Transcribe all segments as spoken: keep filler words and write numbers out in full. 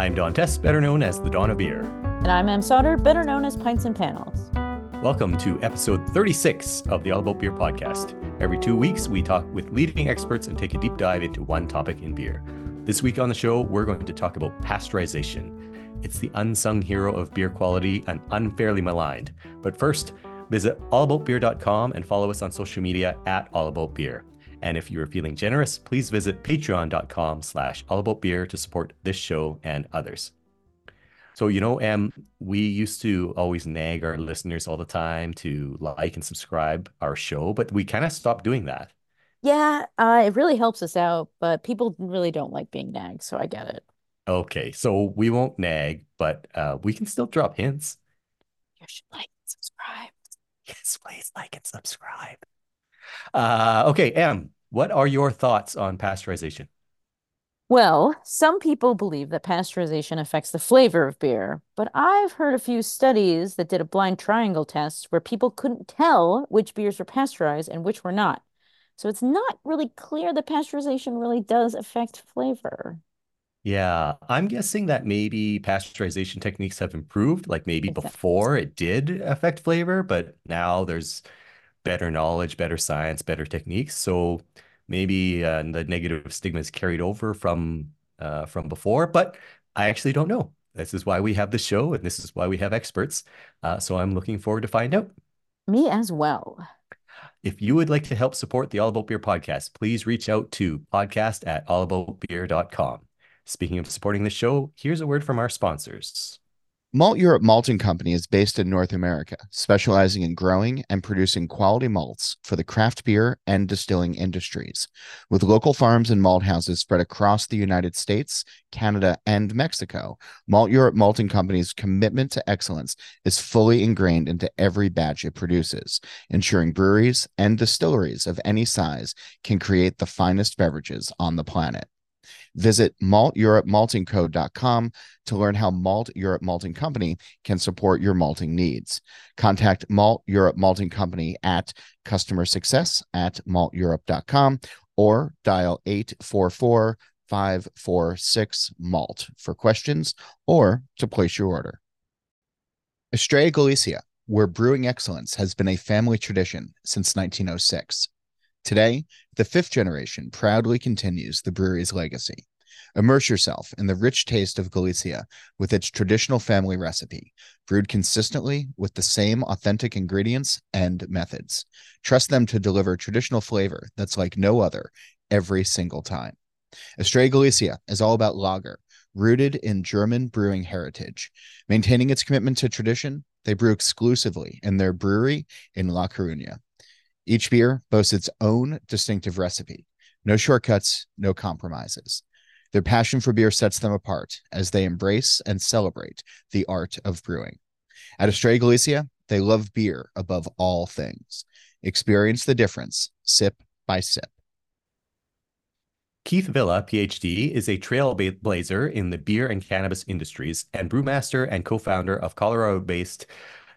I'm Don Tess, better known as the Dawn of Beer. And I'm Em Sauter, better known as Pints and Panels. Welcome to episode thirty-six of the All About Beer podcast. Every two weeks, we talk with leading experts and take a deep dive into one topic in beer. This week on the show, we're going to talk about pasteurization. It's the unsung hero of beer quality and unfairly maligned. But first, visit all about beer dot com and follow us on social media at allaboutbeer. And if you are feeling generous, please visit patreon dot com slash allaboutbeer to support this show and others. So, you know, Em, we used to always nag our listeners all the time to like and subscribe our show, but we kind of stopped doing that. Yeah, uh, it really helps us out, but people really don't like being nagged, so I get it. Okay, so we won't nag, but uh, we can still drop hints. You should like and subscribe. Yes, please like and subscribe. Uh, okay, Em, what are your thoughts on pasteurization? Well, some people believe that pasteurization affects the flavor of beer, but I've heard a few studies that did a blind triangle test where people couldn't tell which beers were pasteurized and which were not. So it's not really clear that pasteurization really does affect flavor. Yeah, I'm guessing that maybe pasteurization techniques have improved, like maybe exactly. Before it did affect flavor, but now there's better knowledge, better science, better techniques. So maybe uh, the negative stigma is carried over from uh, from before, but I actually don't know. This is why we have the show, and this is why we have experts. Uh, so I'm looking forward to find out. Me as well. If you would like to help support the All About Beer podcast, please reach out to podcast at allaboutbeer dot com. Speaking of supporting the show, here's a word from our sponsors. Malteurop Malting Company is based in North America, specializing in growing and producing quality malts for the craft beer and distilling industries, with local farms and malt houses spread across the United States, Canada, and Mexico. Malteurop Malting Company's commitment to excellence is fully ingrained into every batch it produces, ensuring breweries and distilleries of any size can create the finest beverages on the planet. Visit malt europe malting co dot com to learn how Malt Europe Malting Company can support your malting needs. Contact Malt Europe Malting Company at customer success at malt europe dot com or dial eight four four, five four six, MALT for questions or to place your order. Estrella Galicia, where brewing excellence has been a family tradition since nineteen oh six. Today, the fifth generation proudly continues the brewery's legacy. Immerse yourself in the rich taste of Galicia with its traditional family recipe, brewed consistently with the same authentic ingredients and methods. Trust them to deliver traditional flavor that's like no other every single time. Estrella Galicia is all about lager, rooted in German brewing heritage. Maintaining its commitment to tradition, they brew exclusively in their brewery in La Coruña. Each beer boasts its own distinctive recipe. No shortcuts, no compromises. Their passion for beer sets them apart as they embrace and celebrate the art of brewing. At Estrella Galicia, they love beer above all things. Experience the difference, sip by sip. Keith Villa, P H D, is a trailblazer in the beer and cannabis industries and brewmaster and co-founder of Colorado-based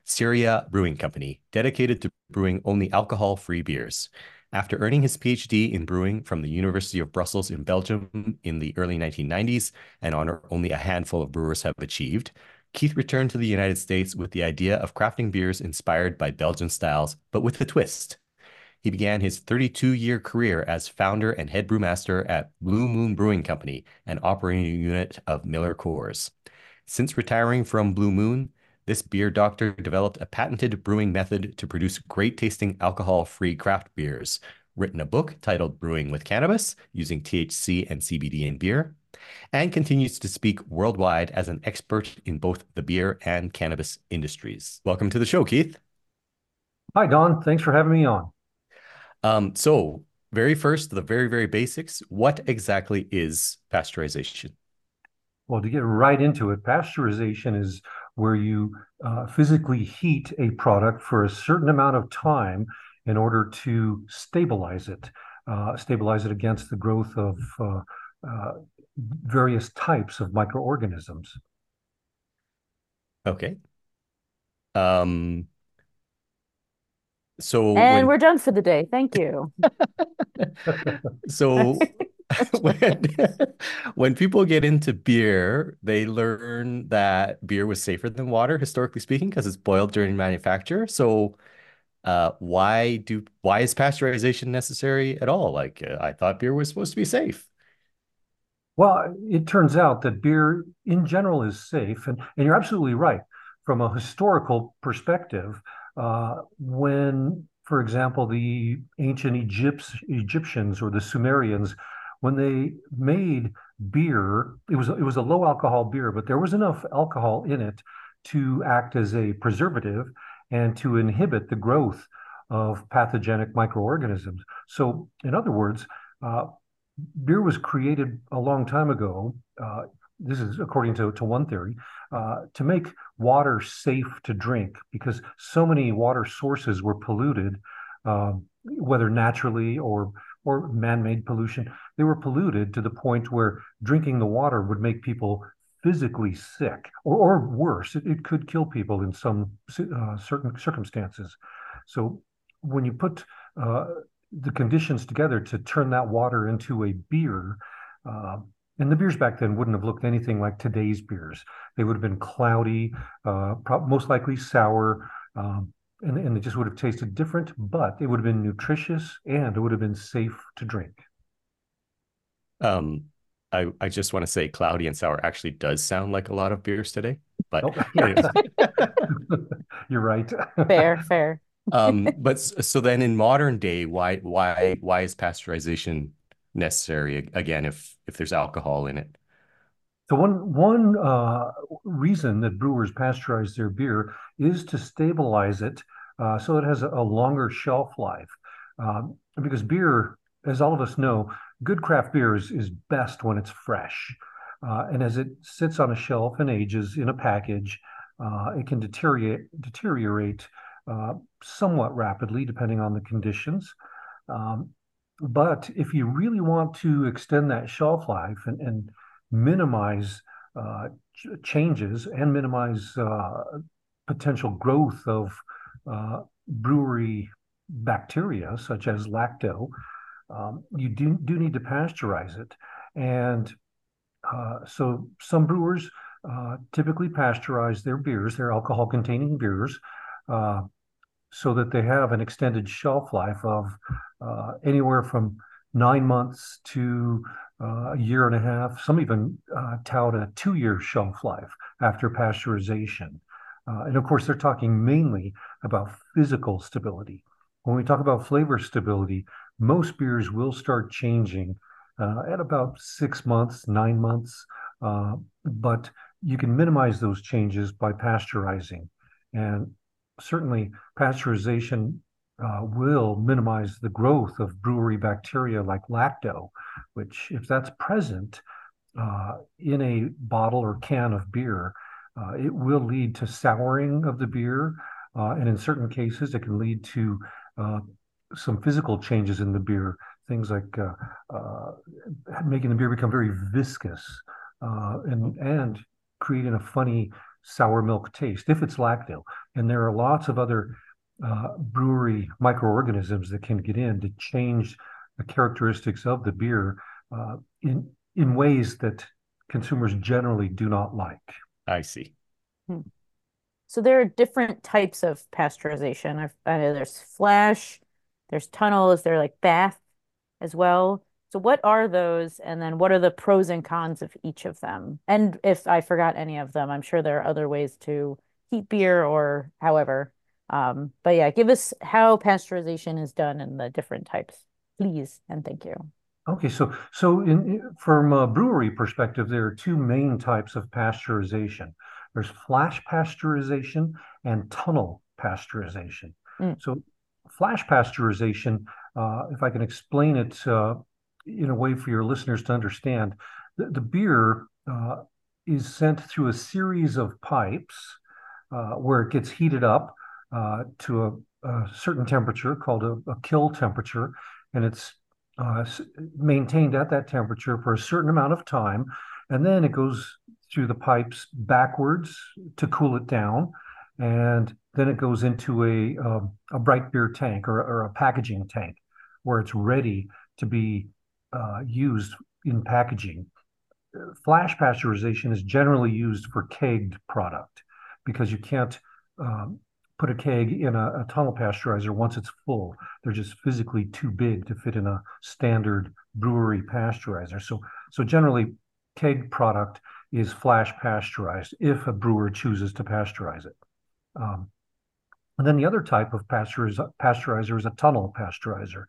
CERIA Brewing Company, dedicated to brewing only alcohol-free beers. After earning his P H D in brewing from the University of Brussels in Belgium in the early nineteen nineties, an honor only a handful of brewers have achieved, Keith returned to the United States with the idea of crafting beers inspired by Belgian styles, but with a twist. He began his thirty-two-year career as founder and head brewmaster at Blue Moon Brewing Company, an operating unit of MillerCoors. Since retiring from Blue Moon, this beer doctor developed a patented brewing method to produce great-tasting alcohol-free craft beers, written a book titled Brewing with Cannabis, using T H C and C B D in beer, and continues to speak worldwide as an expert in both the beer and cannabis industries. Welcome to the show, Keith. Hi, Don. Thanks for having me on. Um, so, very first, the very, very basics. What exactly is pasteurization? Well, to get right into it, pasteurization is where you uh, physically heat a product for a certain amount of time in order to stabilize it, uh, stabilize it against the growth of uh, uh, various types of microorganisms. Okay. Um. So. And when... we're done for the day. Thank you. So when, when people get into beer, they learn that beer was safer than water, historically speaking, because it's boiled during manufacture. So uh, why do why is pasteurization necessary at all? Like, uh, I thought beer was supposed to be safe. Well, it turns out that beer in general is safe. And, and you're absolutely right. From a historical perspective, uh, when, for example, the ancient Egypts, Egyptians or the Sumerians, when they made beer, it was, it was a low alcohol beer, but there was enough alcohol in it to act as a preservative and to inhibit the growth of pathogenic microorganisms. So in other words, uh, beer was created a long time ago, uh, this is according to, to one theory, uh, to make water safe to drink because so many water sources were polluted, uh, whether naturally or, or man-made pollution. They were polluted to the point where drinking the water would make people physically sick or, or worse. It, it could kill people in some uh, certain circumstances. So when you put uh, the conditions together to turn that water into a beer, uh, and the beers back then wouldn't have looked anything like today's beers. They would have been cloudy, uh, most likely sour, um, and, and they just would have tasted different, but it would have been nutritious and it would have been safe to drink. Um, I, I just want to say cloudy and sour actually does sound like a lot of beers today, but oh. You're right. Fair, fair. um, but so then in modern day, why, why, why is pasteurization necessary again if if there's alcohol in it? So one one uh, reason that brewers pasteurize their beer is to stabilize it uh, so it has a, a longer shelf life. Um, because beer, as all of us know, good craft beer is, is best when it's fresh. Uh, and as it sits on a shelf and ages in a package, uh, it can deteriorate, deteriorate uh, somewhat rapidly depending on the conditions. Um, But if you really want to extend that shelf life and, and minimize uh, ch changes and minimize uh, potential growth of uh, brewery bacteria, such as lacto, um, you do, do need to pasteurize it. And uh, so some brewers uh, typically pasteurize their beers, their alcohol-containing beers, uh, so that they have an extended shelf life of uh, anywhere from nine months to uh, a year and a half. Some even uh, tout a two-year shelf life after pasteurization. Uh, and of course, they're talking mainly about physical stability. When we talk about flavor stability, most beers will start changing uh, at about six months, nine months, uh, but you can minimize those changes by pasteurizing. And certainly, pasteurization uh, will minimize the growth of brewery bacteria like lacto, which, if that's present uh, in a bottle or can of beer, uh, it will lead to souring of the beer. Uh, and in certain cases, it can lead to uh, some physical changes in the beer, things like uh, uh, making the beer become very viscous uh, and, and creating a funny sour milk taste, if it's lacto. And there are lots of other uh, brewery microorganisms that can get in to change the characteristics of the beer uh, in, in ways that consumers generally do not like. I see. Hmm. So there are different types of pasteurization. I've, I know there's flash, there's tunnel, is there like bath as well? So what are those? And then what are the pros and cons of each of them? And if I forgot any of them, I'm sure there are other ways to heat beer or however. Um, but yeah, give us how pasteurization is done and the different types, please. And thank you. Okay, so so in, from a brewery perspective, there are two main types of pasteurization. There's flash pasteurization and tunnel pasteurization. Mm. So flash pasteurization, uh, if I can explain it, uh, in a way for your listeners to understand, the, the beer uh, is sent through a series of pipes uh, where it gets heated up uh, to a, a certain temperature called a, a kill temperature, and it's uh, maintained at that temperature for a certain amount of time, and then it goes through the pipes backwards to cool it down, and then it goes into a, a, a bright beer tank or, or a packaging tank where it's ready to be uh, used in packaging. Flash pasteurization is generally used for kegged product because you can't um, put a keg in a, a tunnel pasteurizer once it's full. They're just physically too big to fit in a standard brewery pasteurizer. So, so generally, kegged product is flash pasteurized if a brewer chooses to pasteurize it. Um, and then the other type of pasteuriz- pasteurizer is a tunnel pasteurizer.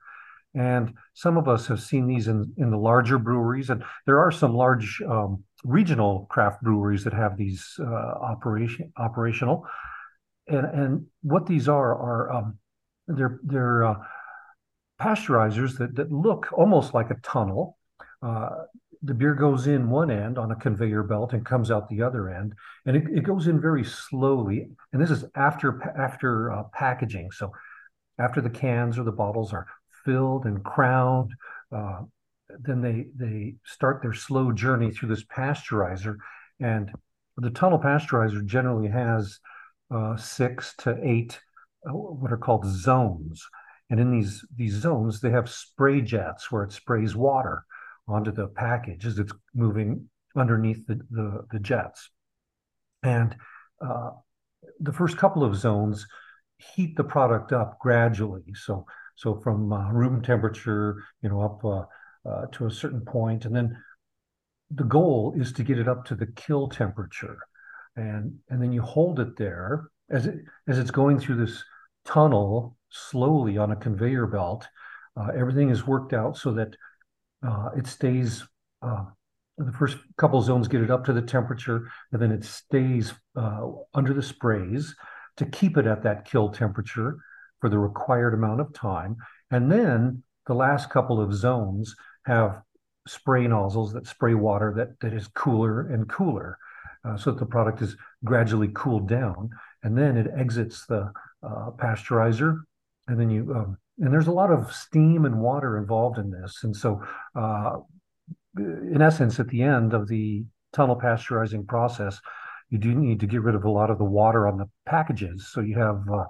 And some of us have seen these in, in the larger breweries. And there are some large um, regional craft breweries that have these uh, operation operational. And, and what these are, are um, they're, they're uh, pasteurizers that, that look almost like a tunnel. Uh, the beer goes in one end on a conveyor belt and comes out the other end, and it, it goes in very slowly. And this is after after uh, packaging. So after the cans or the bottles are filled and crowned, uh, then they, they start their slow journey through this pasteurizer. And the tunnel pasteurizer generally has uh, six to eight uh, what are called zones. And in these, these zones, they have spray jets where it sprays water onto the package as it's moving underneath the, the, the jets. And uh, the first couple of zones heat the product up gradually. So, so from uh, room temperature, you know, up uh, uh, to a certain point. And then the goal is to get it up to the kill temperature. And, and then you hold it there as it, as it's going through this tunnel slowly on a conveyor belt. Uh, everything is worked out so that Uh, it stays, uh, the first couple zones get it up to the temperature, and then it stays uh, under the sprays to keep it at that kill temperature for the required amount of time. And then the last couple of zones have spray nozzles that spray water that, that is cooler and cooler, uh, so that the product is gradually cooled down. And then it exits the uh, pasteurizer, and then you... Um, And there's a lot of steam and water involved in this. And so, uh, in essence, at the end of the tunnel pasteurizing process, you do need to get rid of a lot of the water on the packages. So you have uh,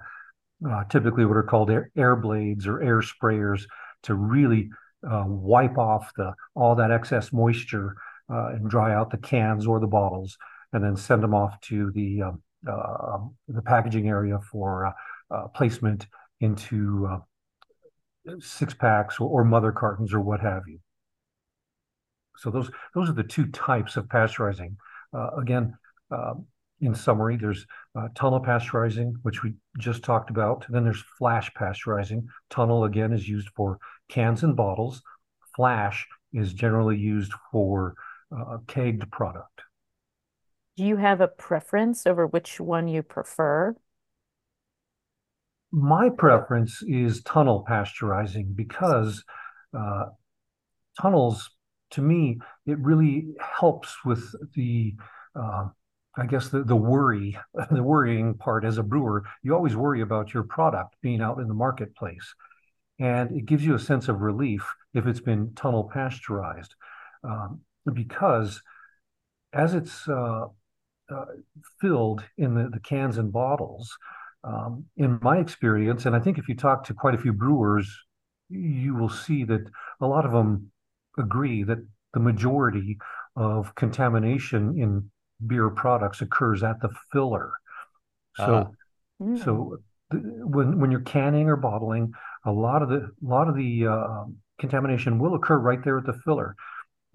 uh, typically what are called air, air blades or air sprayers to really uh, wipe off the all that excess moisture uh, and dry out the cans or the bottles, and then send them off to the, um, uh, the packaging area for uh, uh, placement into uh, six packs or mother cartons or what have you. So those those are the two types of pasteurizing. Uh, again, uh, in summary, there's uh, tunnel pasteurizing, which we just talked about. And then there's flash pasteurizing. Tunnel, again, is used for cans and bottles. Flash is generally used for uh, kegged product. Do you have a preference over which one you prefer? My preference is tunnel pasteurizing because uh, tunnels, to me, it really helps with the, uh, I guess, the, the worry, the worrying part as a brewer. You always worry about your product being out in the marketplace. And it gives you a sense of relief if it's been tunnel pasteurized um, because as it's uh, uh, filled in the, the cans and bottles, Um, in my experience, and I think if you talk to quite a few brewers, you will see that a lot of them agree that the majority of contamination in beer products occurs at the filler. So, uh-huh. mm. so th- when when you're canning or bottling, a lot of the a lot of the uh, contamination will occur right there at the filler.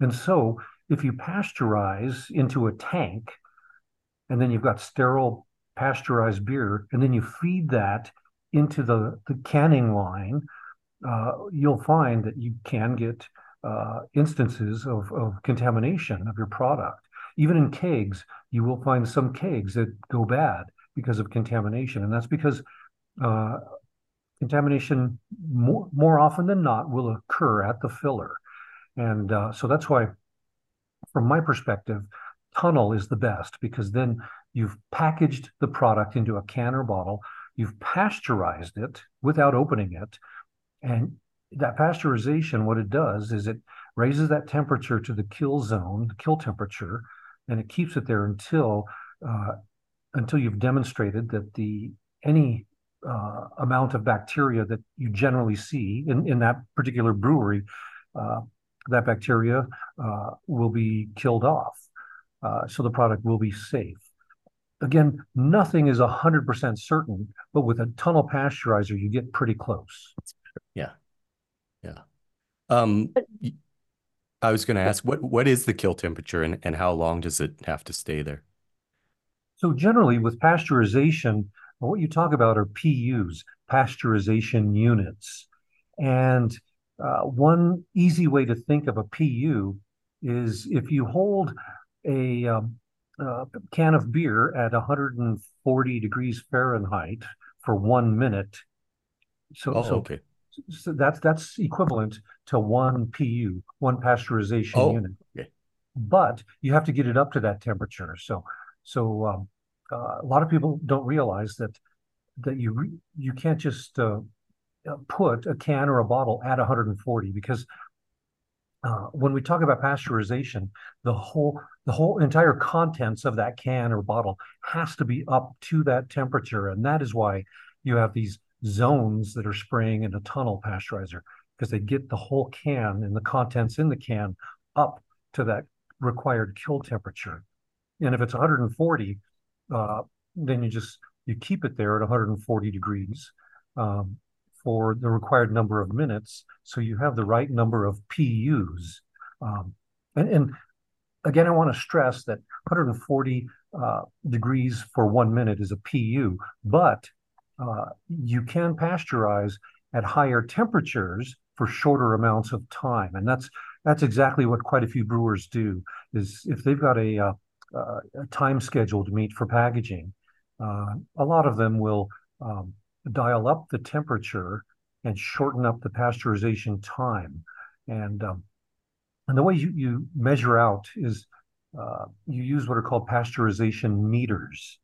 And so, if you pasteurize into a tank, and then you've got sterile pasteurized beer, and then you feed that into the, the canning line, uh, you'll find that you can get uh, instances of, of contamination of your product. Even in kegs, you will find some kegs that go bad because of contamination. And that's because uh, contamination more, more often than not will occur at the filler. And uh, so that's why, from my perspective, tunnel is the best, because then you've packaged the product into a can or bottle, you've pasteurized it without opening it, and that pasteurization, what it does is it raises that temperature to the kill zone, the kill temperature, and it keeps it there until uh, until you've demonstrated that the any uh, amount of bacteria that you generally see in, in that particular brewery uh, that bacteria uh, will be killed off. Uh, so the product will be safe. Again, nothing is one hundred percent certain, but with a tunnel pasteurizer, you get pretty close. Yeah. Yeah. Um, I was going to ask, what what is the kill temperature and, and how long does it have to stay there? So generally with pasteurization, what you talk about are P Us, pasteurization units. And uh, one easy way to think of a P U is if you hold a um, uh, can of beer at one hundred forty degrees Fahrenheit for one minute. So, oh, so, okay. so that's, that's equivalent to one P U, one pasteurization oh, unit. Okay. But you have to get it up to that temperature. So so um, uh, a lot of people don't realize that that you, re you can't just uh, put a can or a bottle at one hundred forty because Uh, when we talk about pasteurization, the whole the whole entire contents of that can or bottle has to be up to that temperature, and that is why you have these zones that are spraying in a tunnel pasteurizer, because they get the whole can and the contents in the can up to that required kill temperature. And if it's one hundred forty, uh, then you just you keep it there at one hundred forty degrees. Um, for the required number of minutes, so you have the right number of P Us. Um, and, and again, I want to stress that one hundred forty uh, degrees for one minute is a P U, but uh, you can pasteurize at higher temperatures for shorter amounts of time. And that's that's exactly what quite a few brewers do, is if they've got a, uh, a time schedule to meet for packaging, uh, a lot of them will um, dial up the temperature and shorten up the pasteurization time. And um, and the way you, you measure out is uh, you use what are called pasteurization meters.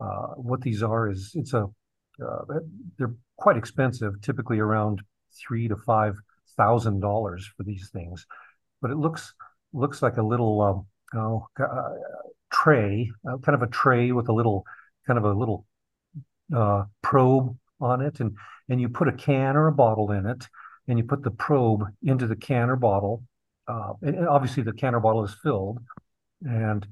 Uh, what these are is it's a uh, they're quite expensive, typically around three to five thousand dollars for these things. But it looks looks like a little um, oh, uh, tray, uh, kind of a tray with a little kind of a little uh, probe on it, and and you put a can or a bottle in it, and you put the probe into the can or bottle, uh, and, and obviously the can or bottle is filled, and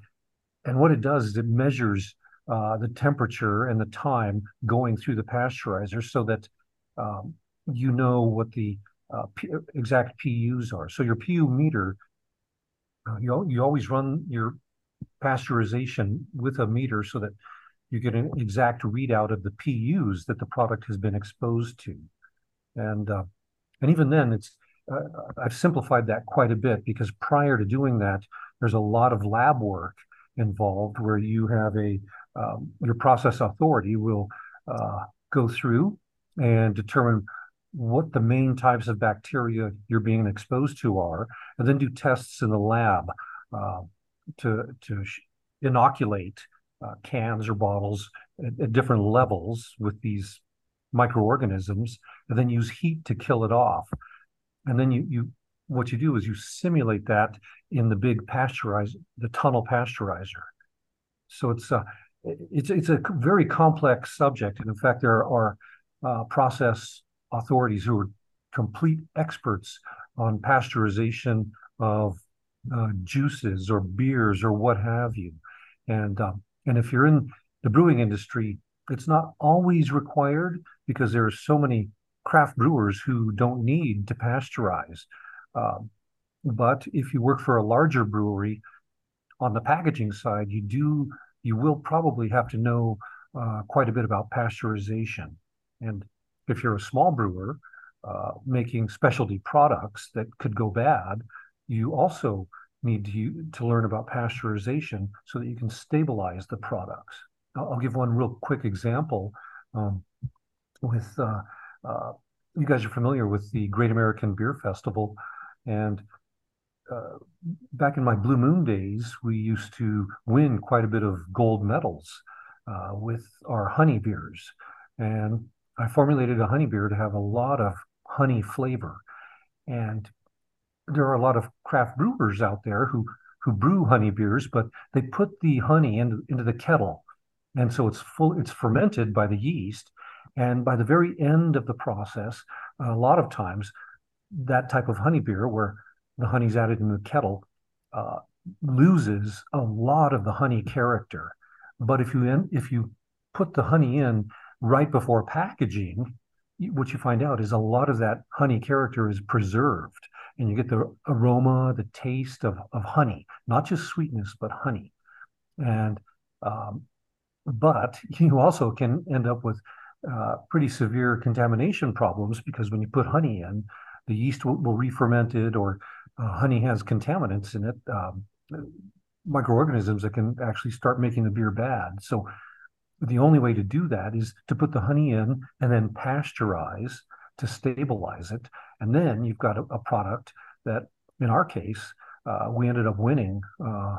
and what it does is it measures uh, the temperature and the time going through the pasteurizer, so that um, you know what the uh, P exact P Us are. So your P U meter, uh, you you always run your pasteurization with a meter so that you get an exact readout of the P Us that the product has been exposed to, and uh, and even then, it's uh, I've simplified that quite a bit, because prior to doing that, there's a lot of lab work involved where you have a um, your process authority will uh, go through and determine what the main types of bacteria you're being exposed to are, and then do tests in the lab uh, to to inoculate Uh, cans or bottles at, at different levels with these microorganisms, and then use heat to kill it off. And then you, you what you do is you simulate that in the big pasteurizer, the tunnel pasteurizer. So it's a, it's, it's a very complex subject. And in fact, there are uh, process authorities who are complete experts on pasteurization of uh, juices or beers or what have you. And um, And if you're in the brewing industry, it's not always required, because there are so many craft brewers who don't need to pasteurize. Um, but if you work for a larger brewery, on the packaging side, you do you will probably have to know uh, quite a bit about pasteurization. And if you're a small brewer uh, making specialty products that could go bad, you also need to, to learn about pasteurization so that you can stabilize the products. I'll, I'll give one real quick example. Um, with uh, uh, you guys are familiar with the Great American Beer Festival, and uh, back in my Blue Moon days, we used to win quite a bit of gold medals uh, with our honey beers. And I formulated a honey beer to have a lot of honey flavor, and there are a lot of craft brewers out there who who brew honey beers, but they put the honey in, into the kettle, and so it's full. It's fermented by the yeast, and by the very end of the process, a lot of times that type of honey beer, where the honey's added in the kettle, uh, loses a lot of the honey character. But if you in, if you put the honey in right before packaging, what you find out is a lot of that honey character is preserved, and you get the aroma, the taste of, of honey, not just sweetness, but honey. And um, but you also can end up with uh, pretty severe contamination problems, because when you put honey in, the yeast will, will re-ferment it, or uh, honey has contaminants in it, um, microorganisms that can actually start making the beer bad. So the only way to do that is to put the honey in and then pasteurize to stabilize it. And then you've got a, a product that, in our case, uh, we ended up winning. Uh,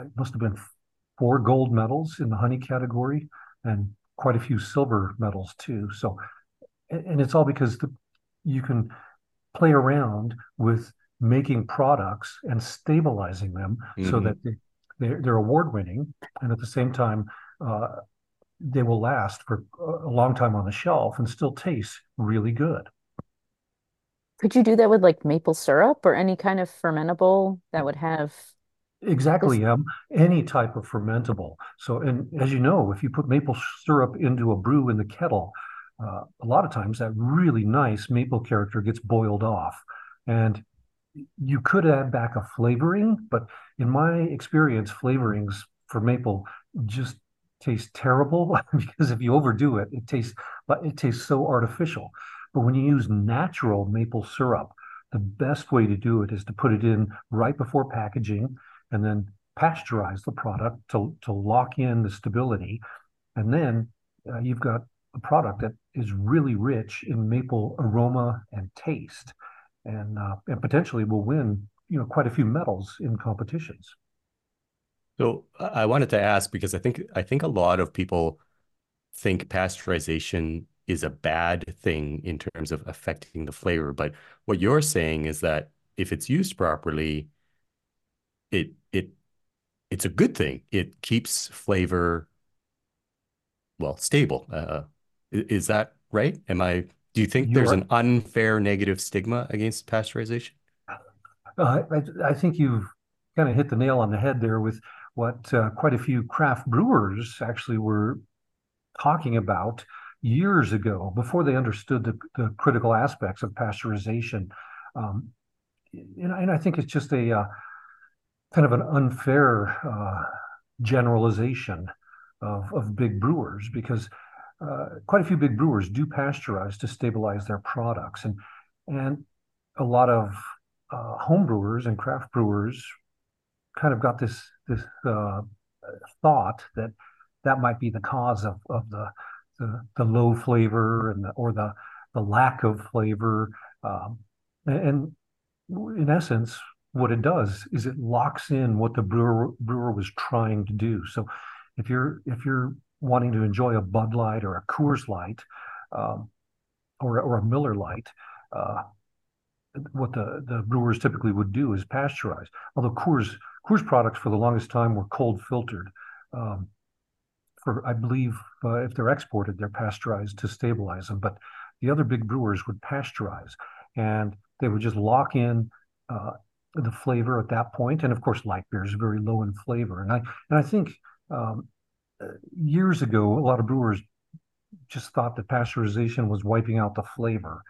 it must have been four gold medals in the honey category and quite a few silver medals too. So, and it's all because the, you can play around with making products and stabilizing them, mm-hmm. so that they, they're, they're award-winning, and at the same time, uh, they will last for a long time on the shelf and still taste really good. Could you do that with like maple syrup or any kind of fermentable that would have? Exactly, um, any type of fermentable. So, and as you know, if you put maple syrup into a brew in the kettle, uh, a lot of times that really nice maple character gets boiled off. And you could add back a flavoring, but in my experience, flavorings for maple just tastes terrible, because if you overdo it, it tastes it tastes so artificial. But when you use natural maple syrup, the best way to do it is to put it in right before packaging, and then pasteurize the product to to lock in the stability, and then uh, you've got a product that is really rich in maple aroma and taste, and uh, and potentially will win you know quite a few medals in competitions. So I wanted to ask, because I think I think a lot of people think pasteurization is a bad thing in terms of affecting the flavor. But what you're saying is that if it's used properly, it it it's a good thing. It keeps flavor, well, stable. Uh, is that right? Am I? Do you think you're... there's an unfair negative stigma against pasteurization? Uh, I, I think you've kind of hit the nail on the head there with what uh, quite a few craft brewers actually were talking about years ago, before they understood the, the critical aspects of pasteurization. Um, and, and I think it's just a uh, kind of an unfair uh, generalization of, of big brewers, because uh, quite a few big brewers do pasteurize to stabilize their products. And, and a lot of uh, home brewers and craft brewers kind of got this this uh, thought that that might be the cause of of the the, the low flavor and the, or the the lack of flavor, um, and in essence, what it does is it locks in what the brewer brewer was trying to do. So, if you're if you're wanting to enjoy a Bud Light or a Coors Light, um, or or a Miller Light, uh, what the the brewers typically would do is pasteurize. Although Coors Coors products for the longest time were cold filtered. Um, for I believe uh, if they're exported, they're pasteurized to stabilize them. But the other big brewers would pasteurize, and they would just lock in uh, the flavor at that point. And of course, light beer is very low in flavor. And I and I think um, years ago, a lot of brewers just thought that pasteurization was wiping out the flavor,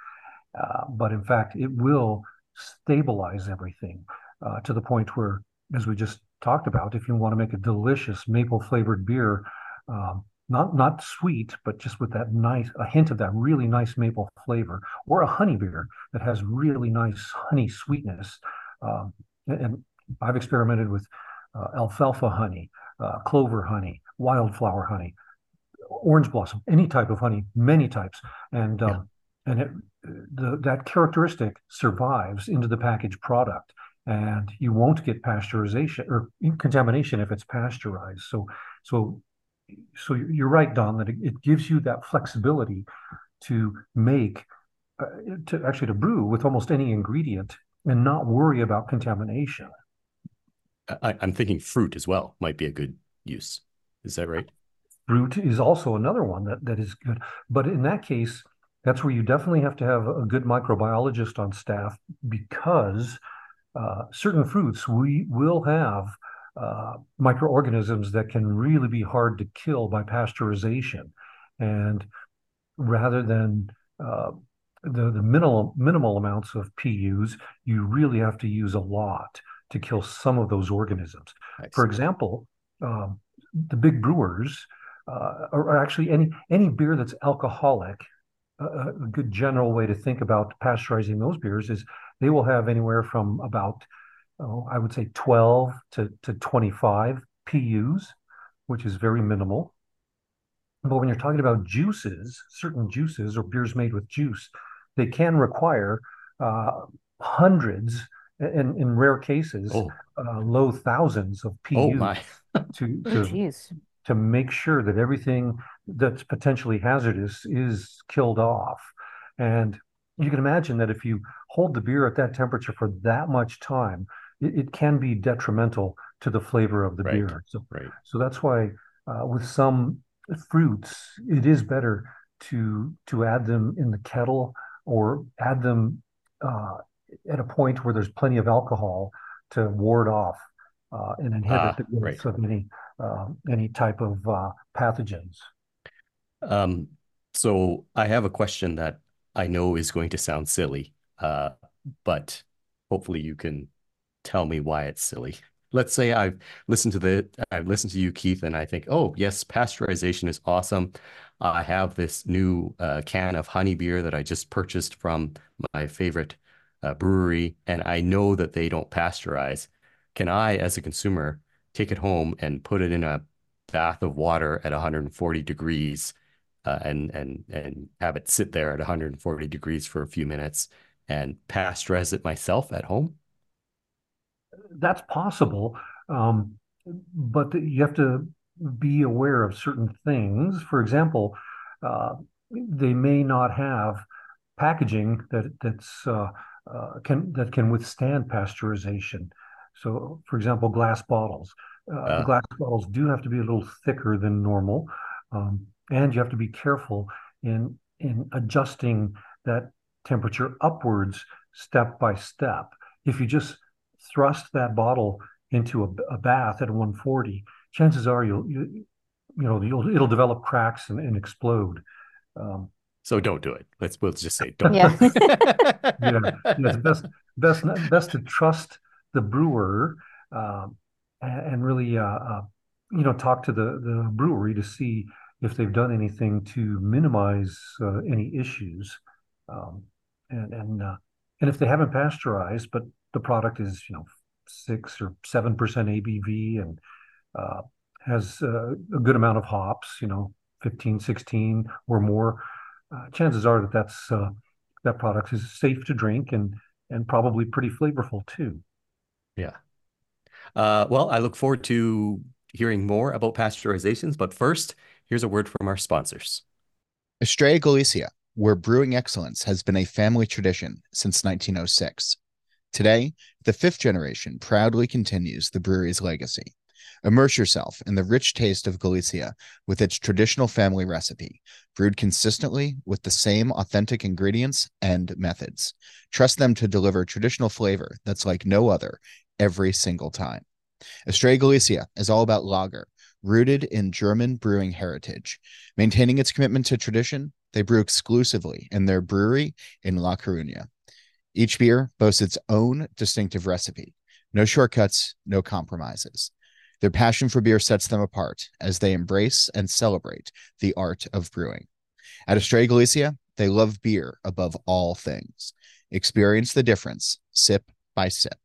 uh, but in fact, it will stabilize everything uh, to the point where, as we just talked about, if you want to make a delicious maple-flavored beer, um, not not sweet, but just with that nice, a hint of that really nice maple flavor, or a honey beer that has really nice honey sweetness. Um, and I've experimented with uh, alfalfa honey, uh, clover honey, wildflower honey, orange blossom, any type of honey, many types, and um, yeah. and it, the, that characteristic survives into the packaged product. And you won't get pasteurization or contamination if it's pasteurized. So, so, so you're right, Don, that it, it gives you that flexibility to make, uh, to actually to brew with almost any ingredient and not worry about contamination. I, I'm thinking fruit as well might be a good use. Is that right? Fruit is also another one that, that is good. But in that case, that's where you definitely have to have a good microbiologist on staff, because uh, certain fruits, we will have uh, microorganisms that can really be hard to kill by pasteurization. And rather than uh, the, the minimal, minimal amounts of P Us, you really have to use a lot to kill some of those organisms. Excellent. For example, um, the big brewers, uh, or actually any any beer that's alcoholic, uh, a good general way to think about pasteurizing those beers is they will have anywhere from about, oh, I would say twelve to twenty-five P Us, which is very minimal. But when you're talking about juices, certain juices or beers made with juice, they can require uh, hundreds, and in rare cases, oh. uh, low thousands of P Us. Oh my. to to, to make sure that everything that's potentially hazardous is killed off. And you can imagine that if you hold the beer at that temperature for that much time, it, it can be detrimental to the flavor of the right. beer. So, right. so that's why uh, with some fruits, it is better to to add them in the kettle or add them uh, at a point where there's plenty of alcohol to ward off uh, and inhibit ah, the growth right. of any uh, any type of uh, pathogens. Um, so I have a question that I know is going to sound silly, uh, but hopefully you can tell me why it's silly. Let's say I've listened to the, I've listened to you, Keith, and I think, oh, yes, pasteurization is awesome. Uh, I have this new uh, can of honey beer that I just purchased from my favorite uh, brewery, and I know that they don't pasteurize. Can I, as a consumer, take it home and put it in a bath of water at one hundred forty degrees uh, and, and, and have it sit there at one hundred forty degrees for a few minutes and pasteurize it myself at home? That's possible, um, but you have to be aware of certain things. For example, uh, they may not have packaging that that's uh, uh, can that can withstand pasteurization. So, for example, glass bottles. Uh, uh. Glass bottles do have to be a little thicker than normal, um, and you have to be careful in in adjusting that temperature upwards step by step. If you just thrust that bottle into a, a bath at one forty, chances are you'll you, you know you'll it'll develop cracks and, and explode. Um, so don't do it. Let's we'll just say don't. Yeah, do it. Yeah. It's best best best to trust the brewer um, and, and really uh, uh, you know talk to the the brewery to see if they've done anything to minimize uh, any issues, um, and and uh, and if they haven't pasteurized but the product is, you know, six or seven percent A B V and uh, has uh, a good amount of hops, you know, fifteen, sixteen or more. Uh, chances are that that's uh, that product is safe to drink and and probably pretty flavorful too. Yeah. Uh, well, I look forward to hearing more about pasteurizations, but first, here's a word from our sponsors. Estrella Galicia, where brewing excellence has been a family tradition since nineteen oh six. Today, the fifth generation proudly continues the brewery's legacy. Immerse yourself in the rich taste of Galicia with its traditional family recipe, brewed consistently with the same authentic ingredients and methods. Trust them to deliver traditional flavor that's like no other every single time. Estrella Galicia is all about lager, rooted in German brewing heritage. Maintaining its commitment to tradition, they brew exclusively in their brewery in La Coruña. Each beer boasts its own distinctive recipe. No shortcuts, no compromises. Their passion for beer sets them apart as they embrace and celebrate the art of brewing. At Estrella Galicia, they love beer above all things. Experience the difference, sip by sip.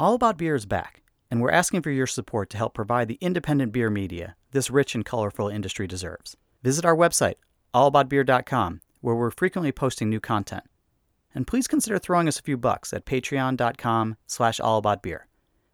All About Beer is back, and we're asking for your support to help provide the independent beer media this rich and colorful industry deserves. Visit our website, all about beer dot com, where we're frequently posting new content. And please consider throwing us a few bucks at patreon.com slash allaboutbeer.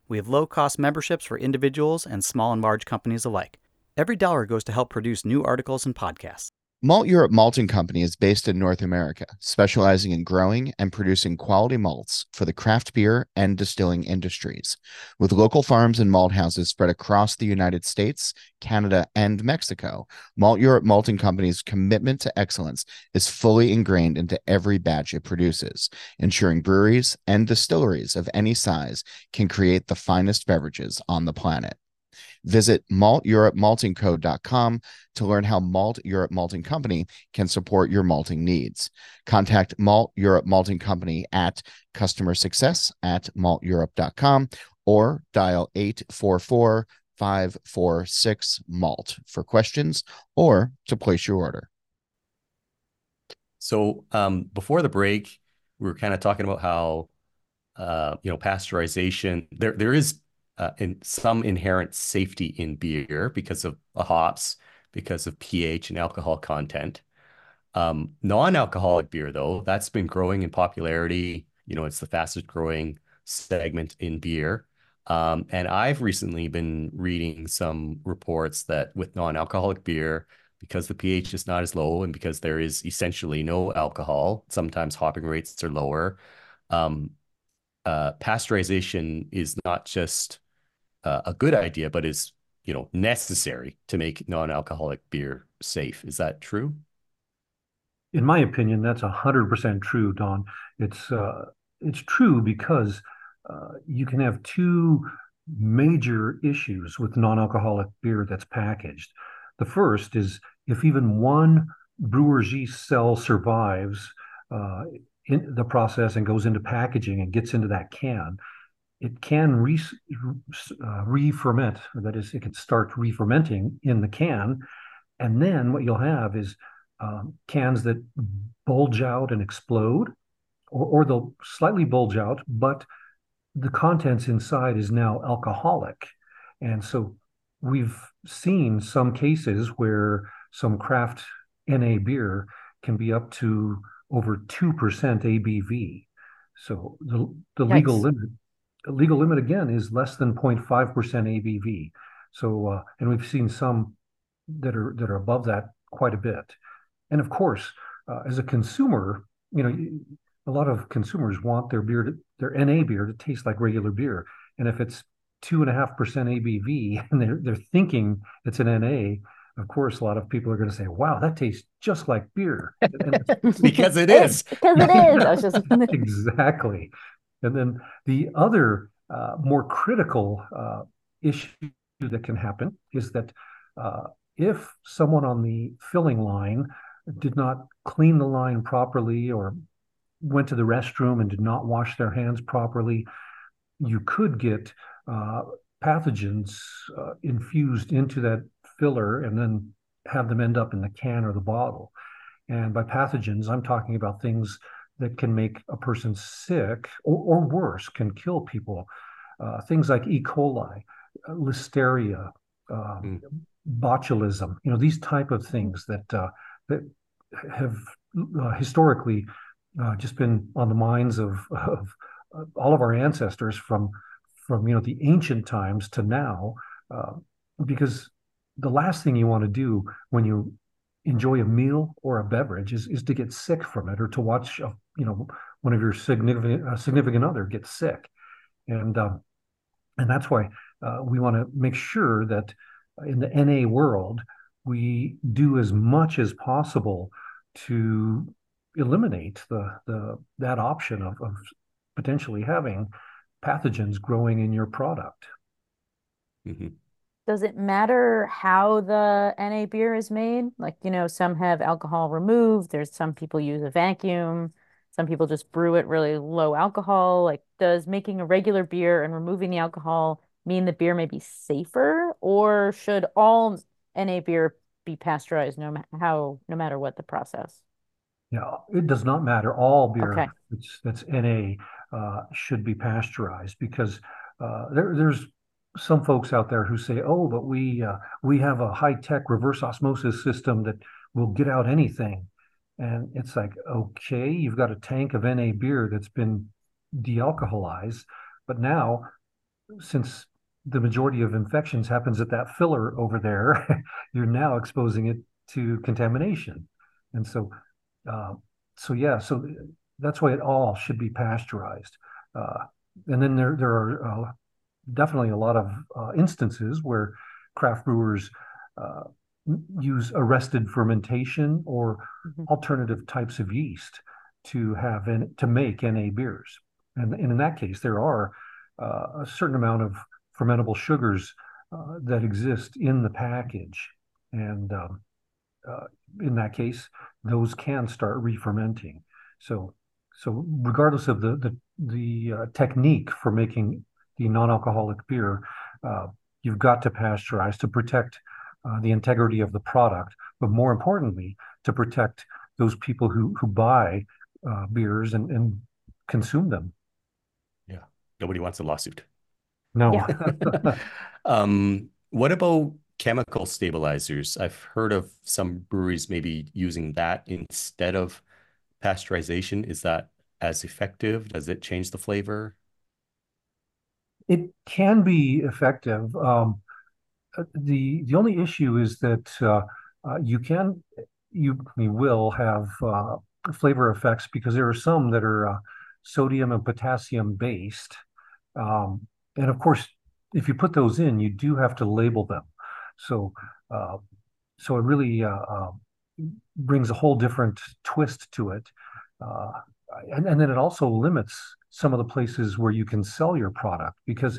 We have low-cost memberships for individuals and small and large companies alike. Every dollar goes to help produce new articles and podcasts. Malteurop Malting Company is based in North America, specializing in growing and producing quality malts for the craft beer and distilling industries, with local farms and malt houses spread across the United States, Canada, and Mexico. Malteurop Malting Company's commitment to excellence is fully ingrained into every batch it produces, ensuring breweries and distilleries of any size can create the finest beverages on the planet. Visit malt europe malting co dot com to learn how Malteurop Malting Company can support your malting needs. Contact Malteurop Malting Company at customer success at malt europe dot com or dial eight four four, five four six, M A L T for questions or to place your order. So um, before the break, we were kind of talking about how, uh, you know, pasteurization, there there is Uh, and some inherent safety in beer because of uh, hops, because of pH and alcohol content. Um, non-alcoholic beer, though, that's been growing in popularity. You know, it's the fastest growing segment in beer. Um, and I've recently been reading some reports that with non-alcoholic beer, because the pH is not as low and because there is essentially no alcohol, sometimes hopping rates are lower. Um, uh, pasteurization is not just Uh, a good idea, but is, you know, necessary to make non-alcoholic beer safe. Is that true? In my opinion, that's one hundred percent true, Don. It's, uh, it's true because uh, you can have two major issues with non-alcoholic beer that's packaged. The first is if even one brewer's yeast cell survives uh, in the process and goes into packaging and gets into that can, it can re, uh, re-ferment, that is, it can start re-fermenting in the can. And then what you'll have is um, cans that bulge out and explode, or, or they'll slightly bulge out, but the contents inside is now alcoholic. And so we've seen some cases where some craft N A beer can be up to over two percent A B V. So the, the legal limit... The legal limit, again, is less than zero point five percent A B V. So, uh, and we've seen some that are that are above that quite a bit. And of course, uh, as a consumer, you know, a lot of consumers want their beer, to, their N A beer, to taste like regular beer. And if it's two and a half percent A B V, and they're they're thinking it's an N A, of course, a lot of people are going to say, "Wow, that tastes just like beer," and, and because it is. Because it is. I was just exactly. And then the other uh, more critical uh, issue that can happen is that uh, if someone on the filling line did not clean the line properly or went to the restroom and did not wash their hands properly, you could get uh, pathogens uh, infused into that filler and then have them end up in the can or the bottle. And by pathogens, I'm talking about things that can make a person sick, or, or worse, can kill people. Uh, things like E. coli, listeria, uh, mm. botulism, you know, these type of things that uh, that have uh, historically uh, just been on the minds of, of uh, all of our ancestors from, from you know, the ancient times to now, uh, because the last thing you want to do when you enjoy a meal or a beverage is, is to get sick from it, or to watch, a, you know, one of your significant uh, significant other get sick. And um, and that's why uh, we want to make sure that in the N A world, we do as much as possible to eliminate the, the that option of, of potentially having pathogens growing in your product. Mm-hmm. Does it matter how the N A beer is made? Like, you know, some have alcohol removed. There's some people use a vacuum. Some people just brew it really low alcohol. Like, does making a regular beer and removing the alcohol mean the beer may be safer? Or should all N A beer be pasteurized no, ma- how, no matter what the process? No, it does not matter. All beer okay. that's, that's N A uh, should be pasteurized, because uh, there, there's... some folks out there who say, "Oh, but we uh, we have a high-tech reverse osmosis system that will get out anything," and it's like, okay, you've got a tank of N A beer that's been de-alcoholized, but now, since the majority of infections happens at that filler over there, you're now exposing it to contamination. And so, uh, so yeah, so that's why it all should be pasteurized. Uh, and then there, there are uh, definitely a lot of uh, instances where craft brewers uh, use arrested fermentation or mm-hmm. alternative types of yeast to have in, to make N A beers. And, and in that case, there are uh, a certain amount of fermentable sugars uh, that exist in the package. And um, uh, in that case, those can start re-fermenting. So, so regardless of the, the, the uh, technique for making the non-alcoholic beer, uh, you've got to pasteurize to protect uh, the integrity of the product, but more importantly, to protect those people who, who buy uh, beers and, and consume them. Yeah. Nobody wants a lawsuit. No. Yeah. um, what about chemical stabilizers? I've heard of some breweries maybe using that instead of pasteurization. Is that as effective? Does it change the flavor? It can be effective. Um, the the only issue is that uh, uh, you can you, you will have uh, flavor effects, because there are some that are uh, sodium and potassium based, um, and of course, if you put those in, you do have to label them. So, uh, so it really uh, uh, brings a whole different twist to it, uh, and, and then it also limits some of the places where you can sell your product, because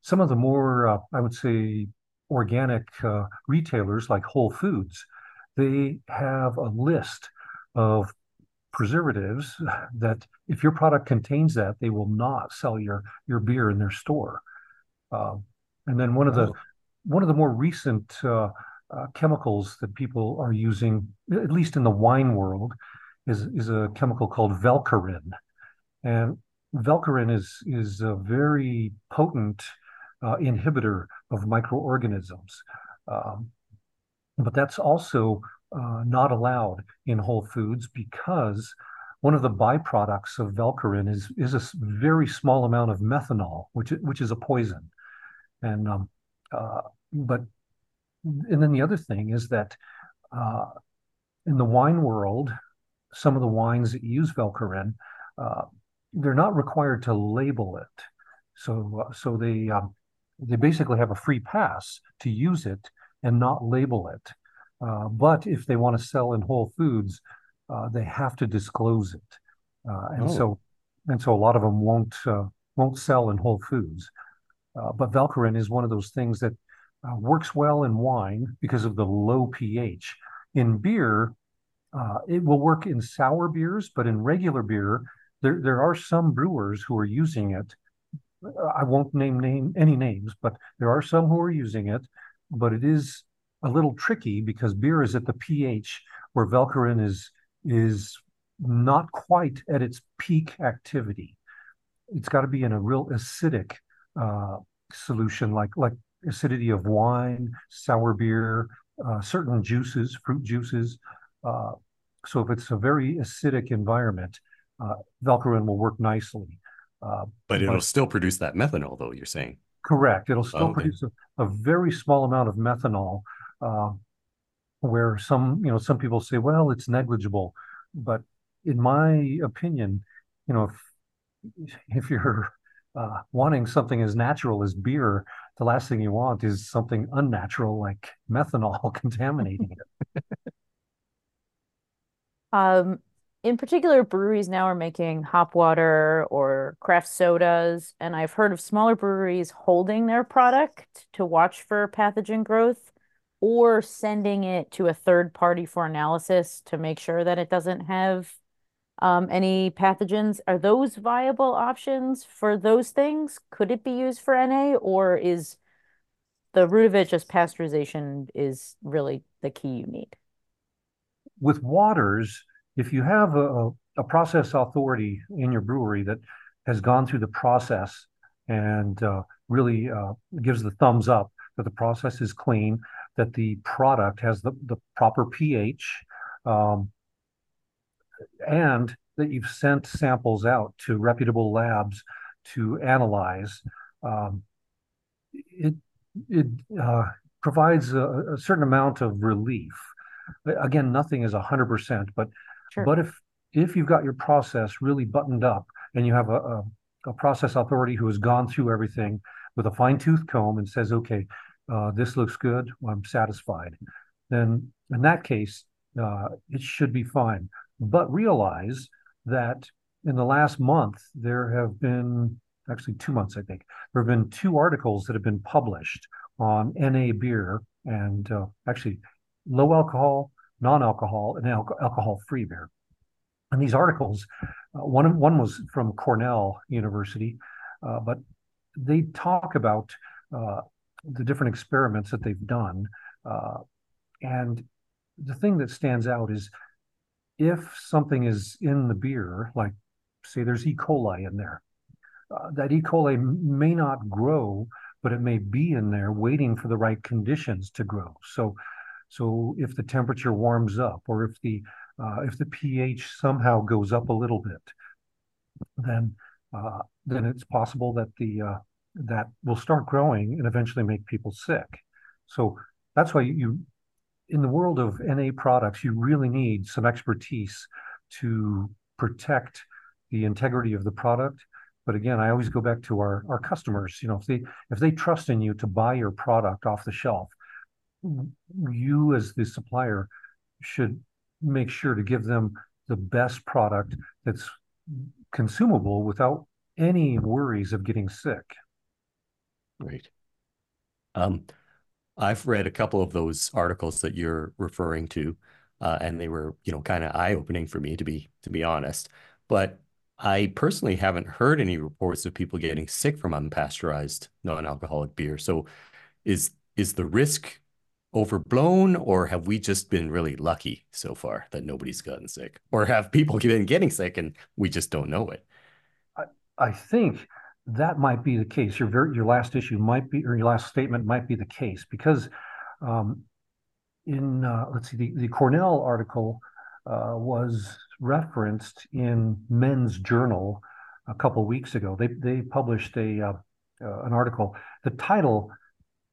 some of the more, uh, I would say, organic uh, retailers like Whole Foods, they have a list of preservatives that if your product contains that, they will not sell your your beer in their store. Uh, and then one of the oh. one of the more recent uh, uh, chemicals that people are using, at least in the wine world, is is a chemical called Velcarin, and Velcarin is is a very potent uh, inhibitor of microorganisms, um, but that's also uh, not allowed in Whole Foods, because one of the byproducts of Velcarin is is a very small amount of methanol, which which is a poison. And um, uh, but and then the other thing is that uh, in the wine world, some of the wines that use Velcarin, Uh, they're not required to label it, so uh, so they um, they basically have a free pass to use it and not label it. Uh, but if they want to sell in Whole Foods, uh, they have to disclose it, uh, and oh. so and so a lot of them won't uh, won't sell in Whole Foods. Uh, but Velcarin is one of those things that uh, works well in wine because of the low pH. In beer, uh, it will work in sour beers, but in regular beer, There, there are some brewers who are using it. I won't name name any names, but there are some who are using it. But it is a little tricky because beer is at the pH where Velcarin is is not quite at its peak activity. It's got to be in a real acidic uh, solution, like like acidity of wine, sour beer, uh, certain juices, fruit juices. Uh, so if it's a very acidic environment, Uh, Velcarin will work nicely. Uh, but it'll but, still produce that methanol, though, you're saying? Correct. It'll still oh, okay. produce a, a very small amount of methanol, uh, where some, you know, some people say, well, it's negligible. But in my opinion, you know, if, if you're uh, wanting something as natural as beer, the last thing you want is something unnatural like methanol contaminating it. um. In particular, breweries now are making hop water or craft sodas, and I've heard of smaller breweries holding their product to watch for pathogen growth or sending it to a third party for analysis to make sure that it doesn't have um, any pathogens. Are those viable options for those things? Could it be used for N A, or is the root of it just pasteurization is really the key you need? With waters, if you have a, a process authority in your brewery that has gone through the process and uh, really uh, gives the thumbs up that the process is clean, that the product has the, the proper pH, um, and that you've sent samples out to reputable labs to analyze, um, it, it uh, provides a, a certain amount of relief. Again, nothing is one hundred percent, but sure. but if if you've got your process really buttoned up and you have a, a, a process authority who has gone through everything with a fine-tooth comb and says, okay, uh, this looks good, I'm satisfied, then in that case, uh, it should be fine. But realize that in the last month, there have been, actually two months, I think, there have been two articles that have been published on N A beer and uh, actually low alcohol, non-alcohol, and al- alcohol-free beer. And these articles, uh, one one was from Cornell University, uh, but they talk about uh, the different experiments that they've done. Uh, and the thing that stands out is if something is in the beer, like say there's E. coli in there, uh, that E. coli may not grow, but it may be in there waiting for the right conditions to grow. So, so if the temperature warms up, or if the Uh, if the pH somehow goes up a little bit, then uh, then it's possible that the uh, that will start growing and eventually make people sick. So that's why you, in the world of N A products, you really need some expertise to protect the integrity of the product. But again, I always go back to our, our customers. You know, if they if they trust in you to buy your product off the shelf, you as the supplier should make sure to give them the best product that's consumable without any worries of getting sick. Great. Um, I've read a couple of those articles that you're referring to, uh, and they were, you know, kind of eye-opening for me, to be to be honest. But I personally haven't heard any reports of people getting sick from unpasteurized non-alcoholic beer. So, is is the risk overblown, or have we just been really lucky so far that nobody's gotten sick, or have people been getting sick and we just don't know it? I, I think that might be the case. Your very, your last issue might be, or your last statement might be the case, because um, in uh, let's see, the, the Cornell article uh, was referenced in Men's Journal a couple weeks ago. They they published a uh, uh, an article. The title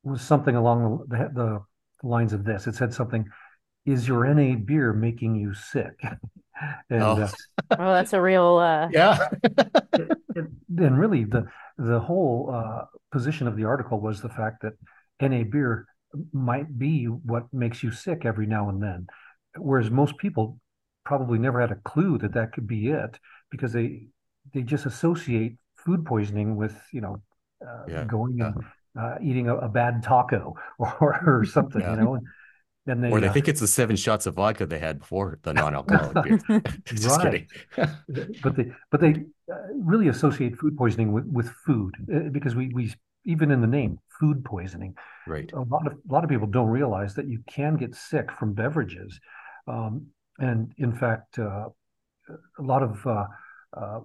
was something along the, the, the lines of this. It said something, is your N A beer making you sick? and oh. uh, well, that's a real uh yeah and, and really the the whole uh position of the article was the fact that N A beer might be what makes you sick every now and then, whereas most people probably never had a clue that that could be it, because they they just associate food poisoning with, you know, uh, yeah. going and yeah. Uh, eating a, a bad taco or, or something, yeah. you know, and they, or they uh, think it's the seven shots of vodka they had before the non-alcoholic beer. Just kidding. but they, but they really associate food poisoning with, with food, because we, we even in the name, food poisoning. Right. A lot of a lot of people don't realize that you can get sick from beverages, um, and in fact, uh, a lot of uh, uh,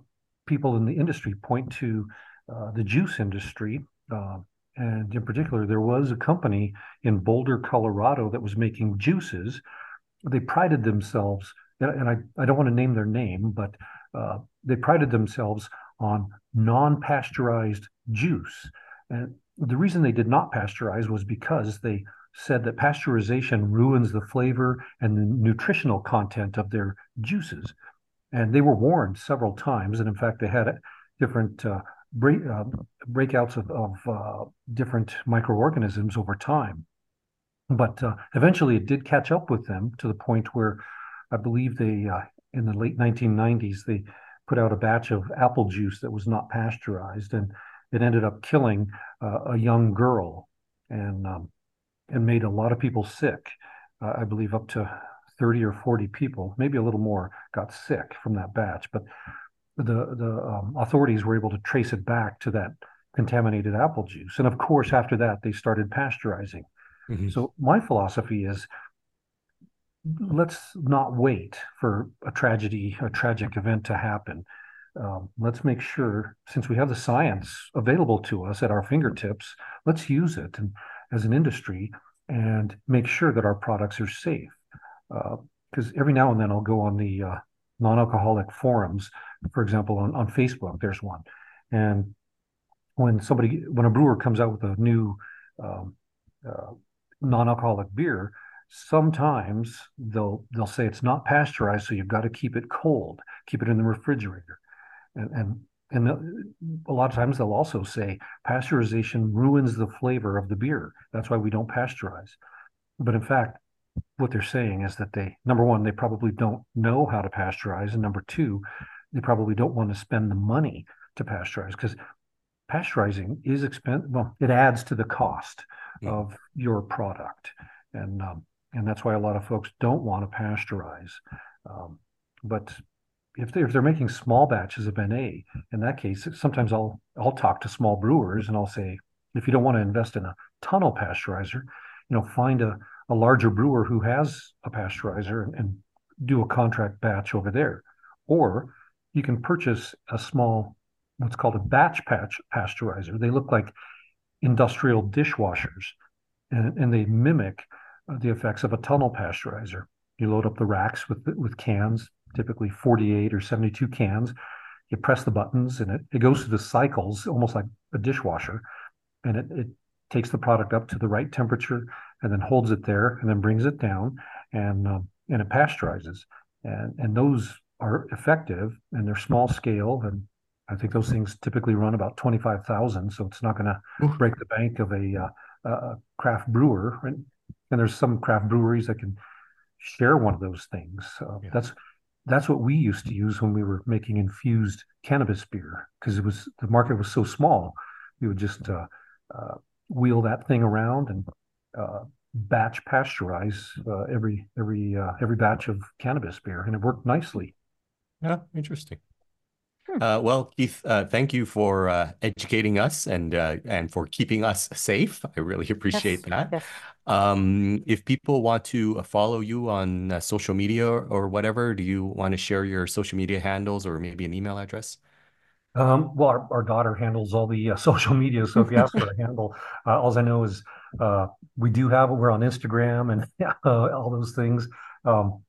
people in the industry point to uh, the juice industry. Uh, And in particular, there was a company in Boulder, Colorado, that was making juices. They prided themselves, and I, I don't want to name their name, but uh, they prided themselves on non-pasteurized juice. And the reason they did not pasteurize was because they said that pasteurization ruins the flavor and the nutritional content of their juices. And they were warned several times. And in fact, they had different uh, Break, uh, breakouts of, of uh, different microorganisms over time. But uh, eventually it did catch up with them, to the point where I believe they, uh, in the late nineteen nineties, they put out a batch of apple juice that was not pasteurized, and it ended up killing uh, a young girl, and um, and made a lot of people sick. Uh, I believe up to thirty or forty people, maybe a little more, got sick from that batch. But the the um, authorities were able to trace it back to that contaminated apple juice. And of course, after that, they started pasteurizing. Mm-hmm. So my philosophy is, let's not wait for a tragedy, a tragic event to happen. Um, let's make sure, since we have the science available to us at our fingertips, let's use it and, as an industry, and make sure that our products are safe. Because uh, every now and then I'll go on the uh, non-alcoholic forums. For example, on, on Facebook, there's one. And when somebody, when a brewer comes out with a new um, uh, non-alcoholic beer, sometimes they'll they'll say it's not pasteurized, so you've got to keep it cold, keep it in the refrigerator. And and, and the, a lot of times they'll also say pasteurization ruins the flavor of the beer. That's why we don't pasteurize. But in fact, what they're saying is that they, number one, they probably don't know how to pasteurize. And number two, they probably don't want to spend the money to pasteurize, because pasteurizing is expensive. Well, it adds to the cost yeah. of your product. And um, and that's why a lot of folks don't want to pasteurize. Um, but if, they, if they're making small batches of N A, in that case, sometimes I'll, I'll talk to small brewers and I'll say, if you don't want to invest in a tunnel pasteurizer, you know, find a, a larger brewer who has a pasteurizer and, and do a contract batch over there. Or you can purchase a small, what's called a batch patch pasteurizer. They look like industrial dishwashers, and, and they mimic the effects of a tunnel pasteurizer. You load up the racks with with cans, typically forty-eight or seventy-two cans. You press the buttons, and it, it goes through the cycles, almost like a dishwasher, and it, it takes the product up to the right temperature, and then holds it there, and then brings it down, and um, and it pasteurizes. And and those are effective, and they're small scale, and I think those things typically run about twenty-five thousand. So it's not going to break the bank of a, uh, a craft brewer. Right? And there's some craft breweries that can share one of those things. Uh, yeah. That's that's what we used to use when we were making infused cannabis beer, because it was the market was so small. We would just uh, uh, wheel that thing around and uh, batch pasteurize uh, every every uh, every batch of cannabis beer, and it worked nicely. Yeah, interesting. Uh, well, Keith, uh, thank you for uh, educating us and uh, and for keeping us safe. I really appreciate yes, that. Yes. Um, if people want to follow you on uh, social media or, or whatever, do you want to share your social media handles or maybe an email address? Um, well, our, our daughter handles all the uh, social media. So if you ask her to handle, uh, all I know is uh, we do have it. We're on Instagram and uh, all those things. Um,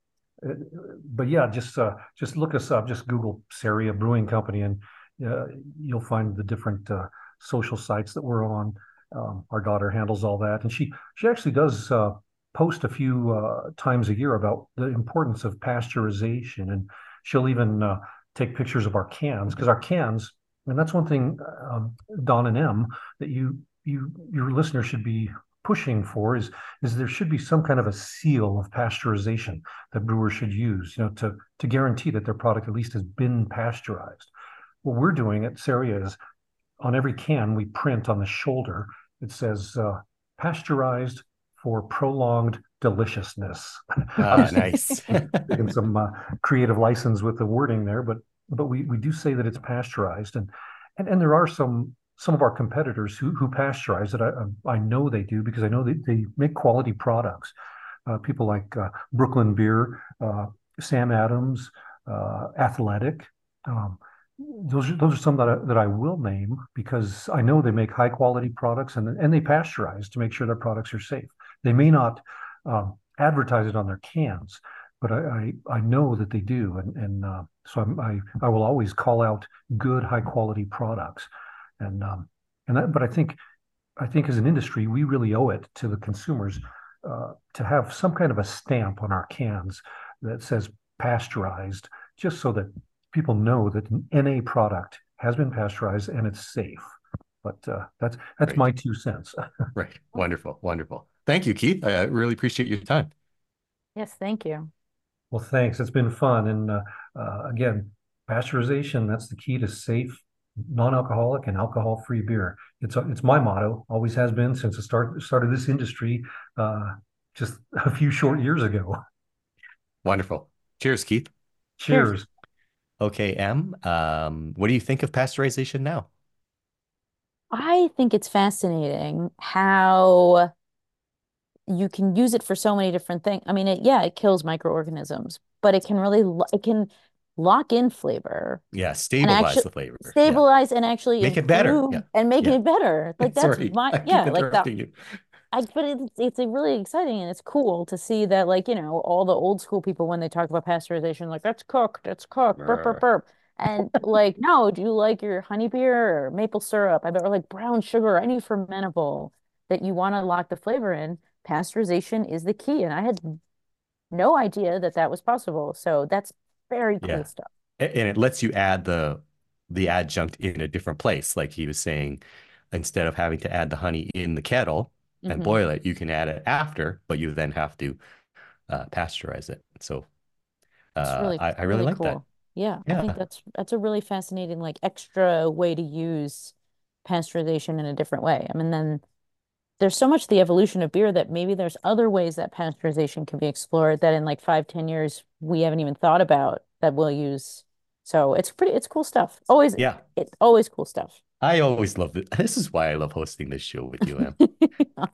But yeah, just uh, just look us up. Just Google CERIA Brewing Company, and uh, you'll find the different uh, social sites that we're on. Um, our daughter handles all that, and she she actually does uh, post a few uh, times a year about the importance of pasteurization, and she'll even uh, take pictures of our cans, because our cans, and that's one thing, um, Don and Em, that you you your listeners should be pushing for is is there should be some kind of a seal of pasteurization that brewers should use, you know, to to guarantee that their product at least has been pasteurized. What we're doing at CERIA is on every can we print on the shoulder, it says uh, pasteurized for prolonged deliciousness. Ah, nice. Taking some uh, creative license with the wording there, but but we we do say that it's pasteurized, and and, and there are some some of our competitors who who pasteurize it. I, I know they do, because I know they, they make quality products. Uh, people like uh, Brooklyn Beer, uh, Sam Adams, uh, Athletic. Um, those are, those are some that I, that I will name, because I know they make high quality products, and and they pasteurize to make sure their products are safe. They may not um, advertise it on their cans, but I I, I know that they do, and and uh, so I'm, I I will always call out good high quality products. And um, and that, but I think, I think as an industry, we really owe it to the consumers uh, to have some kind of a stamp on our cans that says pasteurized, just so that people know that an N A product has been pasteurized and it's safe. But uh, that's that's right. My two cents. Right. Wonderful. Wonderful. Thank you, Keith. I really appreciate your time. Yes. Thank you. Well, thanks. It's been fun. And uh, uh, again, pasteurization, that's the key to safe, non-alcoholic and alcohol-free beer. It's it's my motto, always has been since the start started this industry uh, just a few short years ago. Wonderful. Cheers, Keith. Cheers. Cheers. Okay, Em, um, what do you think of pasteurization now? I think it's fascinating how you can use it for so many different things. I mean, it, yeah, it kills microorganisms, but it can really, it can lock in flavor. Yeah, stabilize actually, the flavor. Stabilize yeah. and actually make it better. Yeah. And make yeah. it better. Like that's Sorry. my I yeah. Like that. You. I, but it's it's a really exciting, and it's cool to see that, like, you know, all the old school people when they talk about pasteurization, like that's cooked, that's cooked, burp burp burp, and like no, do you like your honey beer or maple syrup? I bet, or like brown sugar, or any fermentable that you want to lock the flavor in. pasteurization is the key. And I had no idea that that was possible. So that's very cool yeah. stuff. And it lets you add the the adjunct in a different place. Like he was saying, instead of having to add the honey in the kettle mm-hmm. and boil it, you can add it after, but you then have to uh, pasteurize it. So uh, really, I, I really, really like cool. that. Yeah, yeah, I think that's that's a really fascinating, like, extra way to use pasteurization in a different way. I mean, then there's so much the evolution of beer that maybe there's other ways that pasteurization can be explored that in like five, ten years we haven't even thought about that we'll use. So it's pretty, it's cool stuff. Always, yeah, it's always cool stuff. I always love it. This is why I love hosting this show with you, Em.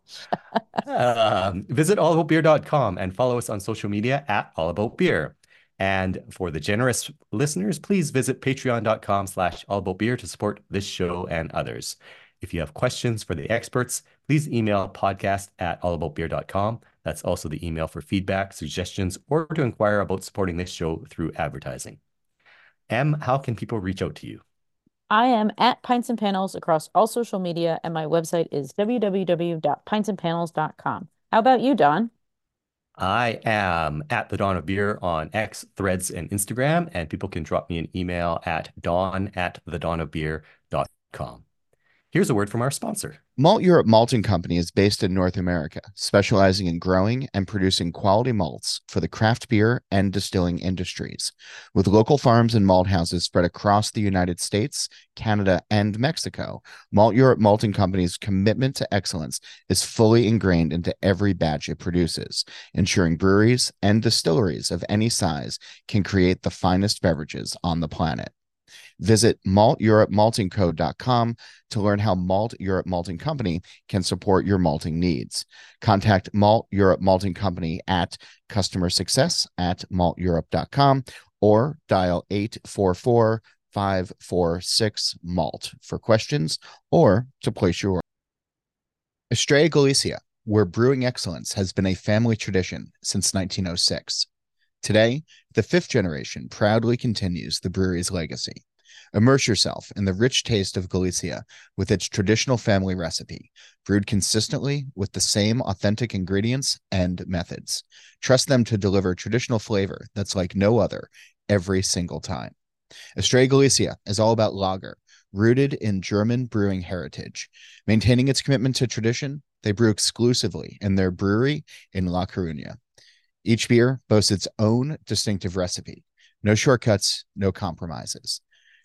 um, visit all about beer dot com and follow us on social media at All About Beer. And for the generous listeners, please visit patreon.com slash allaboutbeer to support this show and others. If you have questions for the experts, please email podcast at allaboutbeer.com. That's also the email for feedback, suggestions, or to inquire about supporting this show through advertising. Em, how can people reach out to you? I am at Pints and Panels across all social media, and my website is w w w dot pints and panels dot com. How about you, Don? I am at the Dawn of Beer on X, Threads, and Instagram, and people can drop me an email at dawn at the dawn of beer dot com. Here's a word from our sponsor. Malteurop Malting Company is based in North America, specializing in growing and producing quality malts for the craft beer and distilling industries, with local farms and malt houses spread across the United States, Canada, and Mexico. Malteurop Malting Company's commitment to excellence is fully ingrained into every batch it produces, ensuring breweries and distilleries of any size can create the finest beverages on the planet. Visit malt europe malting co dot com to learn how Malt Europe Malting Company can support your malting needs. Contact Malt Europe Malting Company at customer success at malt europe dot com or dial eight four four, five four six, M A L T for questions or to place your order. Estrella Galicia, where brewing excellence has been a family tradition since nineteen oh six. Today, the fifth generation proudly continues the brewery's legacy. Immerse yourself in the rich taste of Galicia with its traditional family recipe, brewed consistently with the same authentic ingredients and methods. Trust them to deliver traditional flavor that's like no other every single time. Estrella Galicia is all about lager, rooted in German brewing heritage. Maintaining its commitment to tradition, they brew exclusively in their brewery in La Coruña. Each beer boasts its own distinctive recipe. No shortcuts, no compromises.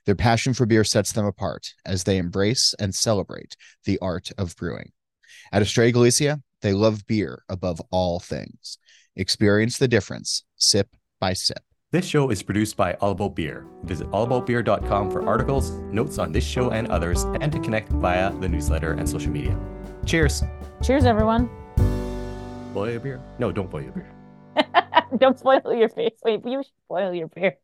Their passion for beer sets them apart as they embrace and celebrate the art of brewing. At Estrella Galicia, they love beer above all things. Experience the difference, sip by sip. This show is produced by All About Beer. Visit all about beer dot com for articles, notes on this show and others, and to connect via the newsletter and social media. Cheers. Cheers, everyone. Boil your beer. No, don't boil your beer. Don't spoil your face. Wait, you should boil your beer.